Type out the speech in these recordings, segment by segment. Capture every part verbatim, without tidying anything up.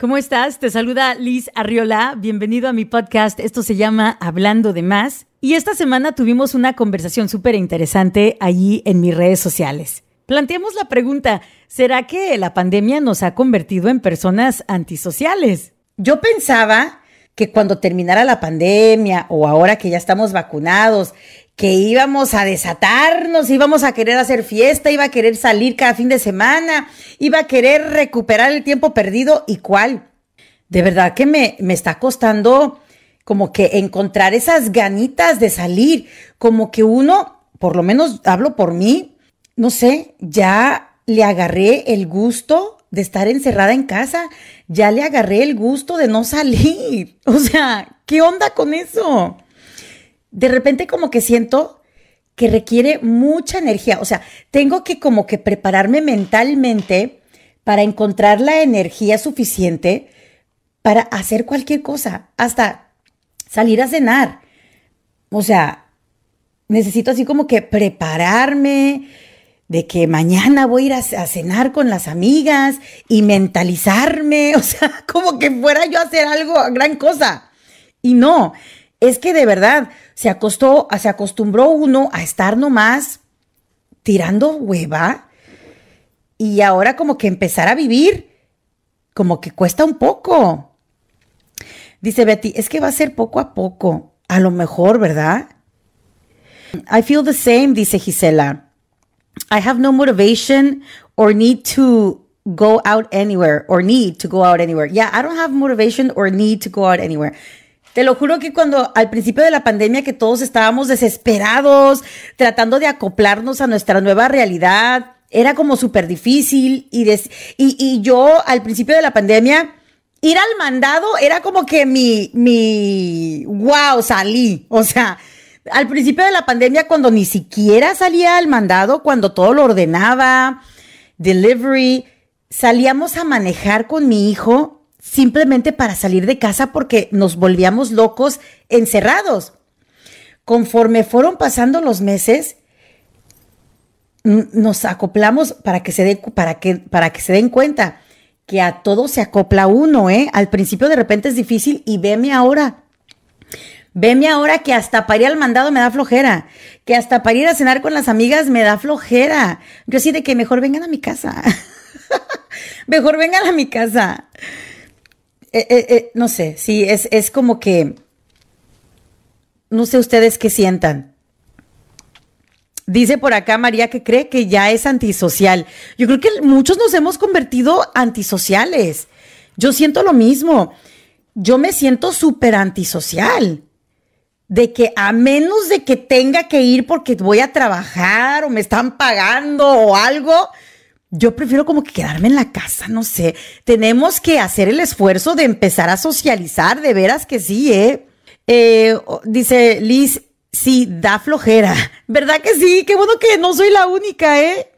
¿Cómo estás? Te saluda Liz Arriola. Bienvenido a mi podcast. Esto se llama Hablando de Más. Y esta semana tuvimos una conversación súper interesante allí en mis redes sociales. Planteamos la pregunta, ¿será que la pandemia nos ha convertido en personas antisociales? Yo pensaba que cuando terminara la pandemia o ahora que ya estamos vacunados, que íbamos a desatarnos, íbamos a querer hacer fiesta, iba a querer salir cada fin de semana, iba a querer recuperar el tiempo perdido. ¿Y cuál? De verdad que me, me está costando como que encontrar esas ganitas de salir, como que uno, por lo menos hablo por mí, no sé, ya le agarré el gusto de estar encerrada en casa, ya le agarré el gusto de no salir. O sea, ¿qué onda con eso? De repente como que siento que requiere mucha energía. O sea, tengo que como que prepararme mentalmente para encontrar la energía suficiente para hacer cualquier cosa, hasta salir a cenar. O sea, necesito así como que prepararme de que mañana voy a ir a, a cenar con las amigas y mentalizarme. O sea, como que fuera yo a hacer algo, gran cosa. Y no. Es que de verdad se acostó, se acostumbró uno a estar nomás tirando hueva y ahora como que empezar a vivir como que cuesta un poco. Dice Betty, es que va a ser poco a poco, a lo mejor, ¿verdad? I feel the same, dice Gisela. I have no motivation or need to go out anywhere or need to go out anywhere. Yeah, I don't have motivation or need to go out anywhere. Te lo juro que cuando al principio de la pandemia que todos estábamos desesperados, tratando de acoplarnos a nuestra nueva realidad, era como súper difícil y, des- y, y yo al principio de la pandemia, ir al mandado era como que mi, mi, wow, salí. O sea, al principio de la pandemia cuando ni siquiera salía al mandado, cuando todo lo ordenaba, delivery, salíamos a manejar con mi hijo simplemente para salir de casa porque nos volvíamos locos encerrados. Conforme fueron pasando los meses, n- nos acoplamos para que se den, para que, para que se den cuenta que a todo se acopla uno, ¿eh? Al principio de repente es difícil y veme ahora. Veme ahora que hasta para ir al mandado me da flojera, que hasta para ir a cenar con las amigas me da flojera. Yo así de que mejor vengan a mi casa. Mejor vengan a mi casa. Eh, eh, eh, no sé, sí, es, es como que, no sé ustedes qué sientan. Dice por acá María que cree que ya es antisocial. Yo creo que muchos nos hemos convertido antisociales. Yo siento lo mismo. Yo me siento súper antisocial. De que a menos de que tenga que ir porque voy a trabajar o me están pagando o algo, yo prefiero como que quedarme en la casa, no sé. Tenemos que hacer el esfuerzo de empezar a socializar, de veras que sí, ¿eh? eh dice Liz, sí, da flojera. ¿Verdad que sí? Qué bueno que no soy la única, ¿eh?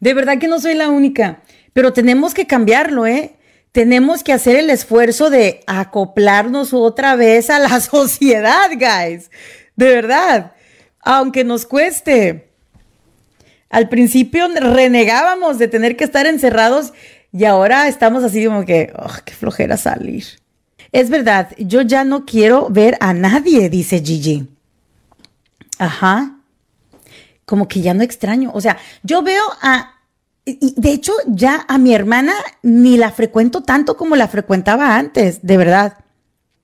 De verdad que no soy la única. Pero tenemos que cambiarlo, ¿eh? Tenemos que hacer el esfuerzo de acoplarnos otra vez a la sociedad, guys. De verdad. Aunque nos cueste. Al principio renegábamos de tener que estar encerrados y ahora estamos así como que, oh, qué flojera salir. Es verdad, yo ya no quiero ver a nadie, dice Gigi. Ajá. Como que ya no extraño. O sea, yo veo a... Y de hecho, ya a mi hermana ni la frecuento tanto como la frecuentaba antes, de verdad.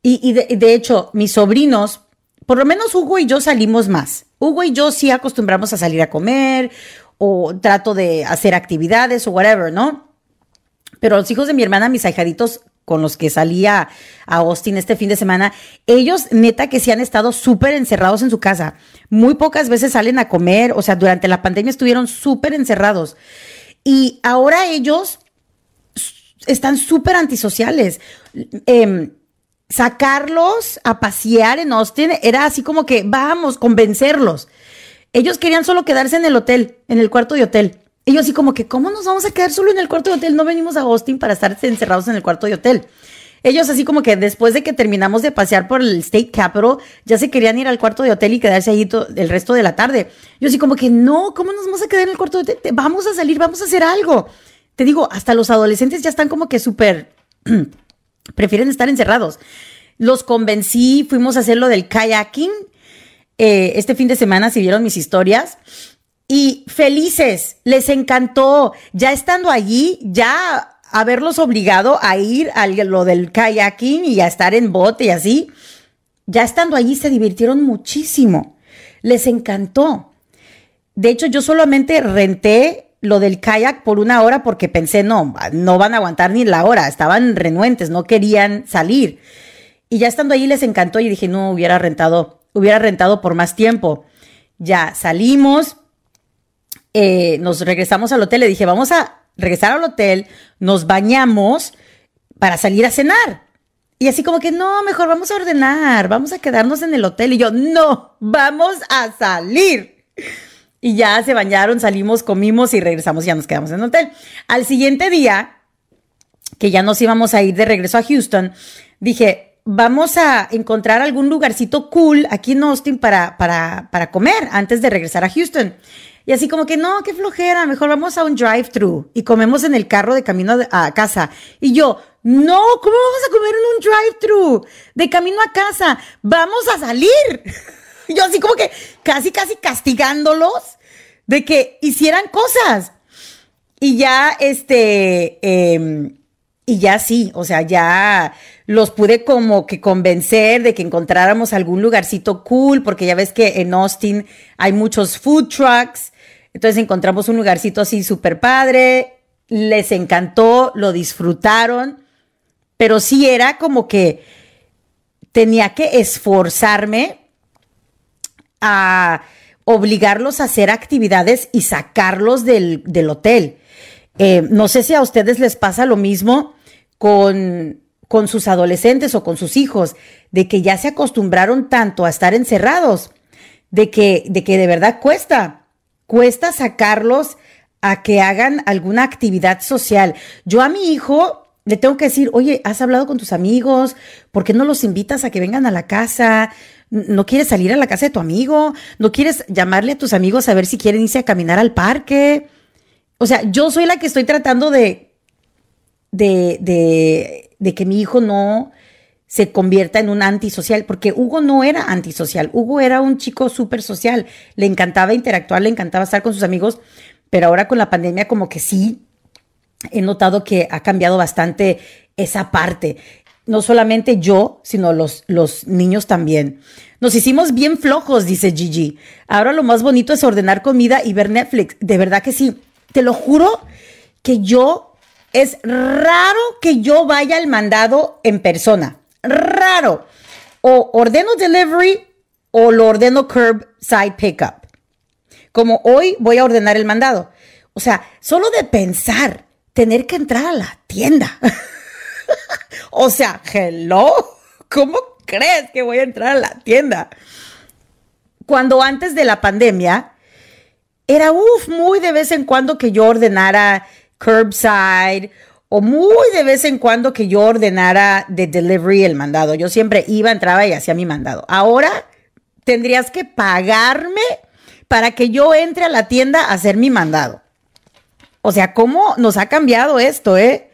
Y, y de, de hecho, mis sobrinos... Por lo menos Hugo y yo salimos más. Hugo y yo sí acostumbramos a salir a comer o trato de hacer actividades o whatever, ¿no? Pero los hijos de mi hermana, mis ahijaditos con los que salía a Austin este fin de semana, ellos neta que sí han estado súper encerrados en su casa. Muy pocas veces salen a comer. O sea, durante la pandemia estuvieron súper encerrados. Y ahora ellos están súper antisociales. Eh... Sacarlos a pasear en Austin era así como que, vamos, convencerlos. Ellos querían solo quedarse en el hotel, en el cuarto de hotel. Ellos así como que, ¿cómo nos vamos a quedar solo en el cuarto de hotel? No venimos a Austin para estar encerrados en el cuarto de hotel. Ellos así como que después de que terminamos de pasear por el State Capitol, ya se querían ir al cuarto de hotel y quedarse ahí to- el resto de la tarde. Yo así como que, no, ¿cómo nos vamos a quedar en el cuarto de hotel? Vamos a salir, vamos a hacer algo. te digo, hasta los adolescentes ya están como que súper, prefieren estar encerrados. Los convencí, fuimos a hacer lo del kayaking eh, este fin de semana, si vieron mis historias, y felices, les encantó. Ya estando allí, ya haberlos obligado a ir a lo del kayaking y a estar en bote y así, ya estando allí se divirtieron muchísimo, les encantó. De hecho, yo solamente renté lo del kayak por una hora porque pensé, no, no van a aguantar ni la hora, estaban renuentes, no querían salir. Y ya estando ahí les encantó y dije, no, hubiera rentado, hubiera rentado por más tiempo. Ya salimos, eh, nos regresamos al hotel, le dije, vamos a regresar al hotel, nos bañamos para salir a cenar. Y así como que, no, mejor vamos a ordenar, vamos a quedarnos en el hotel. Y yo, no, vamos a salir. Y ya se bañaron, salimos, comimos y regresamos, ya nos quedamos en el hotel. Al siguiente día, que ya nos íbamos a ir de regreso a Houston, dije, vamos a encontrar algún lugarcito cool aquí en Austin para, para, para comer antes de regresar a Houston. Y así como que, no, qué flojera, mejor vamos a un drive-thru y comemos en el carro de camino a casa. Y yo, no, ¿cómo vamos a comer en un drive-thru de camino a casa? ¡Vamos a salir! Yo así como que casi, casi castigándolos de que hicieran cosas. Y ya, este, eh, y ya sí, o sea, ya los pude como que convencer de que encontráramos algún lugarcito cool, porque ya ves que en Austin hay muchos food trucks, entonces encontramos un lugarcito así súper padre, les encantó, lo disfrutaron, pero sí era como que tenía que esforzarme a obligarlos a hacer actividades y sacarlos del, del hotel. Eh, no sé si a ustedes les pasa lo mismo con, con sus adolescentes o con sus hijos, de que ya se acostumbraron tanto a estar encerrados, de que de, que de verdad cuesta, cuesta sacarlos a que hagan alguna actividad social. Yo a mi hijo le tengo que decir, oye, ¿has hablado con tus amigos? ¿Por qué no los invitas a que vengan a la casa? ¿No quieres salir a la casa de tu amigo? ¿No quieres llamarle a tus amigos a ver si quieren irse a caminar al parque? O sea, yo soy la que estoy tratando de, de, de, de que mi hijo no se convierta en un antisocial, porque Hugo no era antisocial. Hugo era un chico súper social. Le encantaba interactuar, le encantaba estar con sus amigos, pero ahora con la pandemia como que sí he notado que ha cambiado bastante esa parte. No solamente yo, sino los, los niños también. Nos hicimos bien flojos, dice Gigi. Ahora lo más bonito es ordenar comida y ver Netflix. De verdad que sí. Te lo juro que yo, es raro que yo vaya al mandado en persona. Raro. O ordeno delivery o lo ordeno curbside pickup. Como hoy voy a ordenar el mandado. O sea, solo de pensar, tener que entrar a la tienda. O sea, hello, ¿cómo crees que voy a entrar a la tienda? Cuando antes de la pandemia, era uff, muy de vez en cuando que yo ordenara curbside o muy de vez en cuando que yo ordenara de delivery el mandado. Yo siempre iba, entraba y hacía mi mandado. Ahora tendrías que pagarme para que yo entre a la tienda a hacer mi mandado. O sea, ¿cómo nos ha cambiado esto, eh?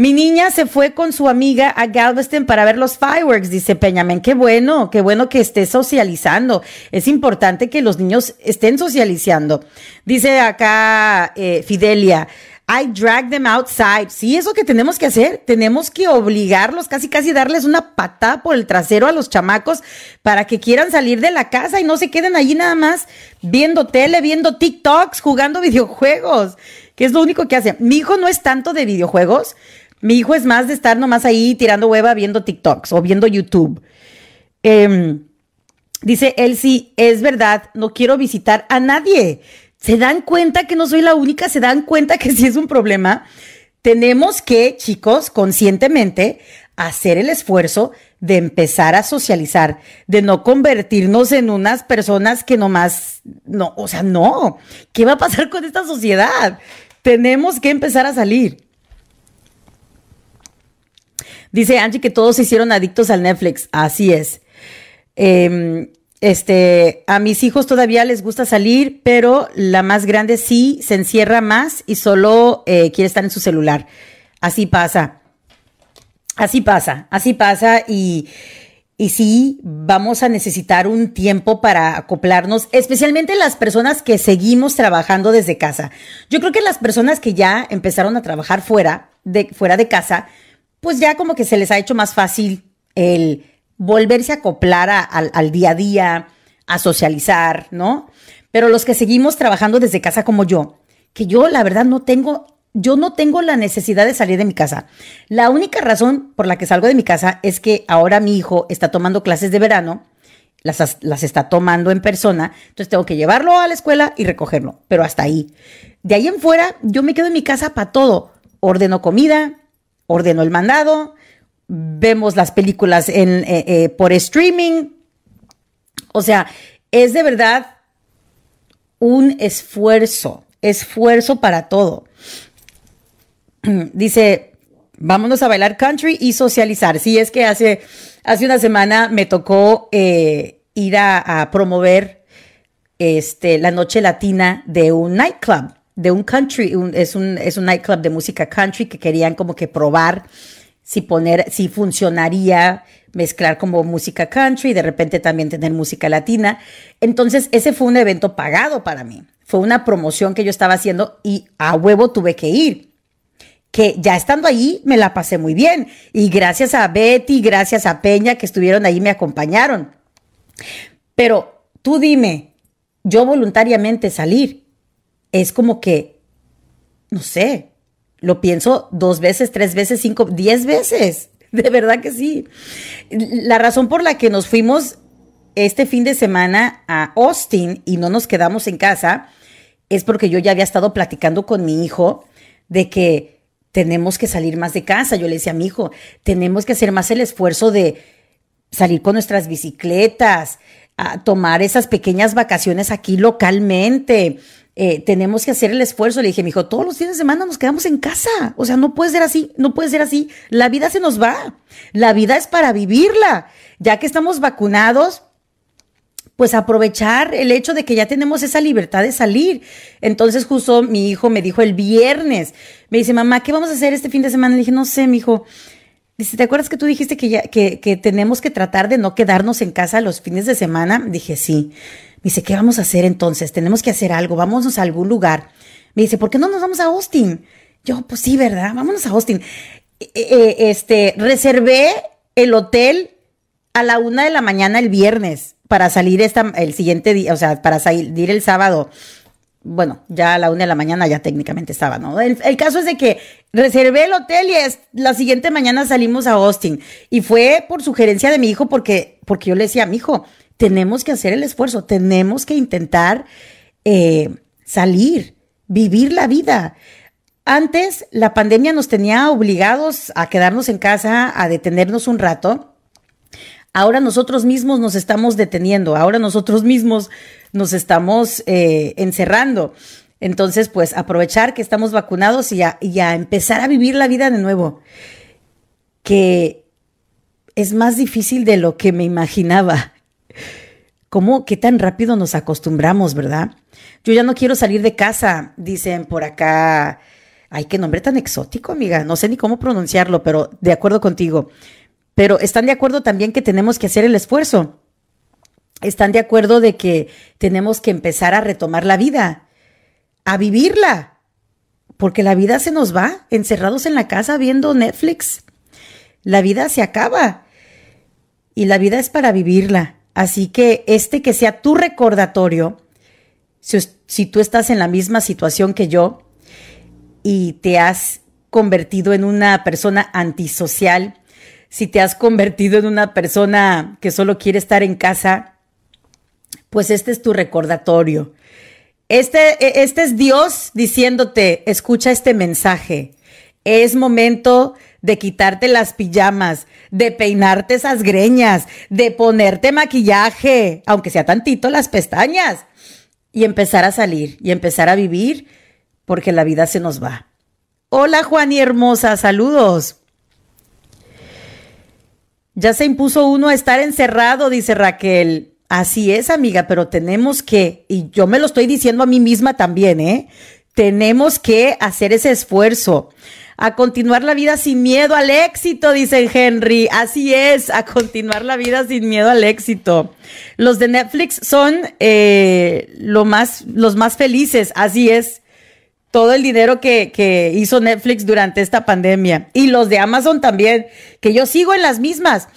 Mi niña se fue con su amiga a Galveston para ver los fireworks, dice Peñamén. Qué bueno, qué bueno que esté socializando. Es importante que los niños estén socializando. Dice acá eh, Fidelia, I drag them outside. Sí, eso que tenemos que hacer. Tenemos que obligarlos, casi casi darles una patada por el trasero a los chamacos para que quieran salir de la casa y no se queden allí nada más viendo tele, viendo TikToks, jugando videojuegos, que es lo único que hacen. Mi hijo no es tanto de videojuegos. Mi hijo es más de estar nomás ahí tirando hueva viendo TikToks o viendo YouTube. Eh, dice Elsie, es verdad, no quiero visitar a nadie. ¿Se dan cuenta que no soy la única? ¿Se dan cuenta que sí es un problema? Tenemos que, chicos, conscientemente hacer el esfuerzo de empezar a socializar, de no convertirnos en unas personas que nomás, no, o sea, no. ¿Qué va a pasar con esta sociedad? Tenemos que empezar a salir. Dice Angie que todos se hicieron adictos al Netflix. Así es. Eh, Este, a mis hijos todavía les gusta salir, pero la más grande sí se encierra más y solo eh, quiere estar en su celular. Así pasa, así pasa, así pasa y, y sí vamos a necesitar un tiempo para acoplarnos, especialmente las personas que seguimos trabajando desde casa. Yo creo que las personas que ya empezaron a trabajar fuera de, fuera de casa, pues ya como que se les ha hecho más fácil el volverse a acoplar a, al, al día a día, a socializar, ¿no? Pero los que seguimos trabajando desde casa como yo, que yo la verdad no tengo, yo no tengo la necesidad de salir de mi casa. La única razón por la que salgo de mi casa es que ahora mi hijo está tomando clases de verano, las, las está tomando en persona, entonces tengo que llevarlo a la escuela y recogerlo, pero hasta ahí. De ahí en fuera, yo me quedo en mi casa para todo. Ordeno comida, ordeno el mandado, vemos las películas en, eh, eh, por streaming. O sea, es de verdad un esfuerzo, esfuerzo para todo. Dice, vámonos a bailar country y socializar. Sí, es que hace, hace una semana me tocó eh, ir a, a promover este, la noche latina de un nightclub, de un country, un, es, un, es un nightclub de música country que querían como que probar si poner, si funcionaría mezclar como música country y de repente también tener música latina. Entonces, ese fue un evento pagado para mí. Fue una promoción que yo estaba haciendo y a huevo tuve que ir. Que ya estando ahí, me la pasé muy bien. Y gracias a Betty, gracias a Peña que estuvieron ahí, me acompañaron. Pero tú dime, yo voluntariamente salir es como que, no sé, lo pienso dos veces, tres veces, cinco, diez veces. De verdad que sí. La razón por la que nos fuimos este fin de semana a Austin y no nos quedamos en casa es porque yo ya había estado platicando con mi hijo de que tenemos que salir más de casa. Yo le decía a mi hijo, tenemos que hacer más el esfuerzo de salir con nuestras bicicletas, a tomar esas pequeñas vacaciones aquí localmente. Eh, tenemos que hacer el esfuerzo. Le dije, mijo, todos los fines de semana nos quedamos en casa. O sea, no puede ser así, no puede ser así. La vida se nos va. La vida es para vivirla. Ya que estamos vacunados, pues aprovechar el hecho de que ya tenemos esa libertad de salir. Entonces justo mi hijo me dijo el viernes, me dice, mamá, ¿qué vamos a hacer este fin de semana? Le dije, no sé, mijo. Dice, ¿te acuerdas que tú dijiste que, ya, que, que tenemos que tratar de no quedarnos en casa los fines de semana? Dije, sí. Me dice, ¿qué vamos a hacer entonces? Tenemos que hacer algo, vámonos a algún lugar. Me dice, ¿por qué no nos vamos a Austin? Yo, pues sí, ¿verdad? Vámonos a Austin. Eh, eh, este, reservé el hotel a la una de la mañana el viernes para salir esta, el siguiente día, o sea, para salir el sábado. Bueno, ya a la una de la mañana ya técnicamente estaba, ¿no? El, el caso es de que reservé el hotel y es, la siguiente mañana salimos a Austin. Y fue por sugerencia de mi hijo porque, porque yo le decía a mi hijo, tenemos que hacer el esfuerzo, tenemos que intentar eh, salir, vivir la vida. Antes, la pandemia nos tenía obligados a quedarnos en casa, a detenernos un rato. Ahora nosotros mismos nos estamos deteniendo, ahora nosotros mismos nos estamos eh, encerrando. Entonces, pues, aprovechar que estamos vacunados y a, y a empezar a vivir la vida de nuevo. Que es más difícil de lo que me imaginaba. ¿Cómo? ¿Qué tan rápido nos acostumbramos, verdad? Yo ya no quiero salir de casa, dicen por acá. Ay, qué nombre tan exótico, amiga. No sé ni cómo pronunciarlo, pero de acuerdo contigo. Pero están de acuerdo también que tenemos que hacer el esfuerzo. Están de acuerdo de que tenemos que empezar a retomar la vida, a vivirla. Porque la vida se nos va, encerrados en la casa viendo Netflix. La vida se acaba. Y la vida es para vivirla. Así que este que sea tu recordatorio, si, si tú estás en la misma situación que yo y te has convertido en una persona antisocial, si te has convertido en una persona que solo quiere estar en casa, pues este es tu recordatorio. Este, este es Dios diciéndote, escucha este mensaje. Es momento de quitarte las pijamas, de peinarte esas greñas, de ponerte maquillaje, aunque sea tantito las pestañas, y empezar a salir y empezar a vivir, porque la vida se nos va. Hola, Juani hermosa, saludos. Ya se impuso uno a estar encerrado, dice Raquel. Así es, amiga, pero tenemos que, y yo me lo estoy diciendo a mí misma también, ¿eh? Tenemos que hacer ese esfuerzo. A continuar la vida sin miedo al éxito, dicen Henry. Así es, a continuar la vida sin miedo al éxito. Los de Netflix son eh, lo más, los más felices, así es. Todo el dinero que, que hizo Netflix durante esta pandemia. Y los de Amazon también, que yo sigo en las mismas.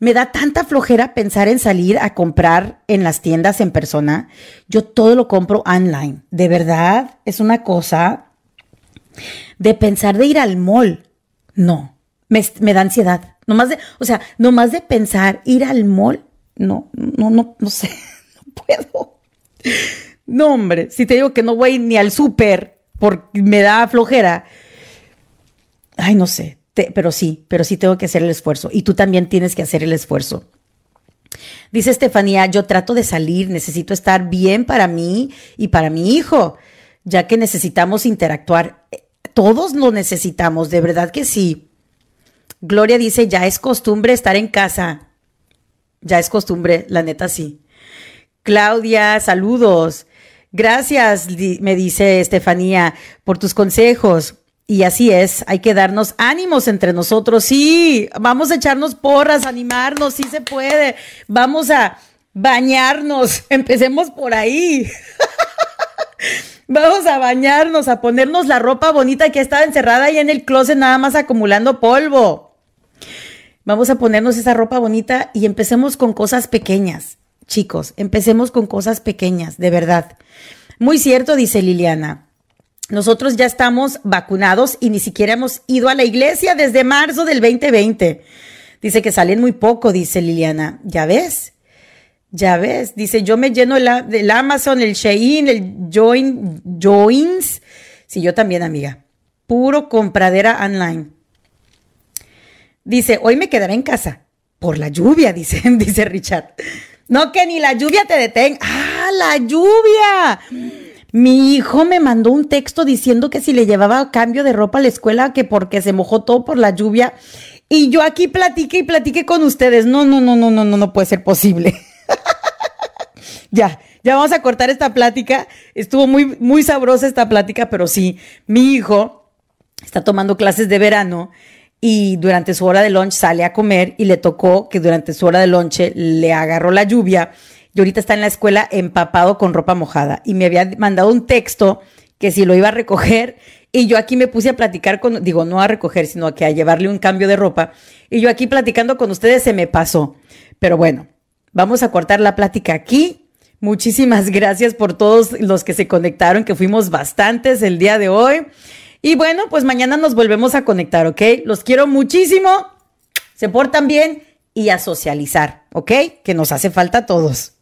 Me da tanta flojera pensar en salir a comprar en las tiendas en persona. Yo todo lo compro online. De verdad, es una cosa de pensar de ir al mall. No, me, me da ansiedad. Nomás de, o sea, nomás de pensar ir al mall. No, no, no, no sé, no puedo. No, hombre, si te digo que no voy ni al súper porque me da flojera. Ay, no sé. Pero sí, pero sí tengo que hacer el esfuerzo. Y tú también tienes que hacer el esfuerzo. Dice Estefanía, yo trato de salir, necesito estar bien para mí y para mi hijo, ya que necesitamos interactuar. Todos lo necesitamos, de verdad que sí. Gloria dice, ya es costumbre estar en casa. Ya es costumbre, la neta sí. Claudia, saludos. Gracias, me dice Estefanía, por tus consejos. Y así es, hay que darnos ánimos entre nosotros. Sí, vamos a echarnos porras, animarnos, sí se puede. Vamos a bañarnos, empecemos por ahí. Vamos a bañarnos, a ponernos la ropa bonita que estaba encerrada ahí en el closet nada más acumulando polvo. Vamos a ponernos esa ropa bonita y empecemos con cosas pequeñas, chicos. Empecemos con cosas pequeñas, de verdad. Muy cierto, dice Liliana. Nosotros ya estamos vacunados y ni siquiera hemos ido a la iglesia desde marzo del veinte veinte. Dice que salen muy poco, dice Liliana. ¿Ya ves? ¿Ya ves? Dice, yo me lleno el, del Amazon, el Shein, el Join, Joins. Sí, yo también, amiga. Puro compradera online. Dice, hoy me quedaré en casa. Por la lluvia, dice, dice Richard. No, que ni la lluvia te detenga. ¡Ah, la lluvia! Mi hijo me mandó un texto diciendo que si le llevaba cambio de ropa a la escuela, que porque se mojó todo por la lluvia. Y yo aquí platiqué y platiqué con ustedes. No, no, no, no, no, no, no puede ser posible. Ya, ya vamos a cortar esta plática. Estuvo muy, muy sabrosa esta plática, pero sí, mi hijo está tomando clases de verano y durante su hora de lunch sale a comer y le tocó que durante su hora de lunch le agarró la lluvia. Y ahorita está en la escuela empapado con ropa mojada. Y me había mandado un texto que si lo iba a recoger. Y yo aquí me puse a platicar con... Digo, no a recoger, sino a que a llevarle un cambio de ropa. Y yo aquí platicando con ustedes se me pasó. Pero bueno, vamos a cortar la plática aquí. Muchísimas gracias por todos los que se conectaron, que fuimos bastantes el día de hoy. Y bueno, pues mañana nos volvemos a conectar, ¿ok? Los quiero muchísimo. Se portan bien y a socializar, ¿ok? Que nos hace falta a todos.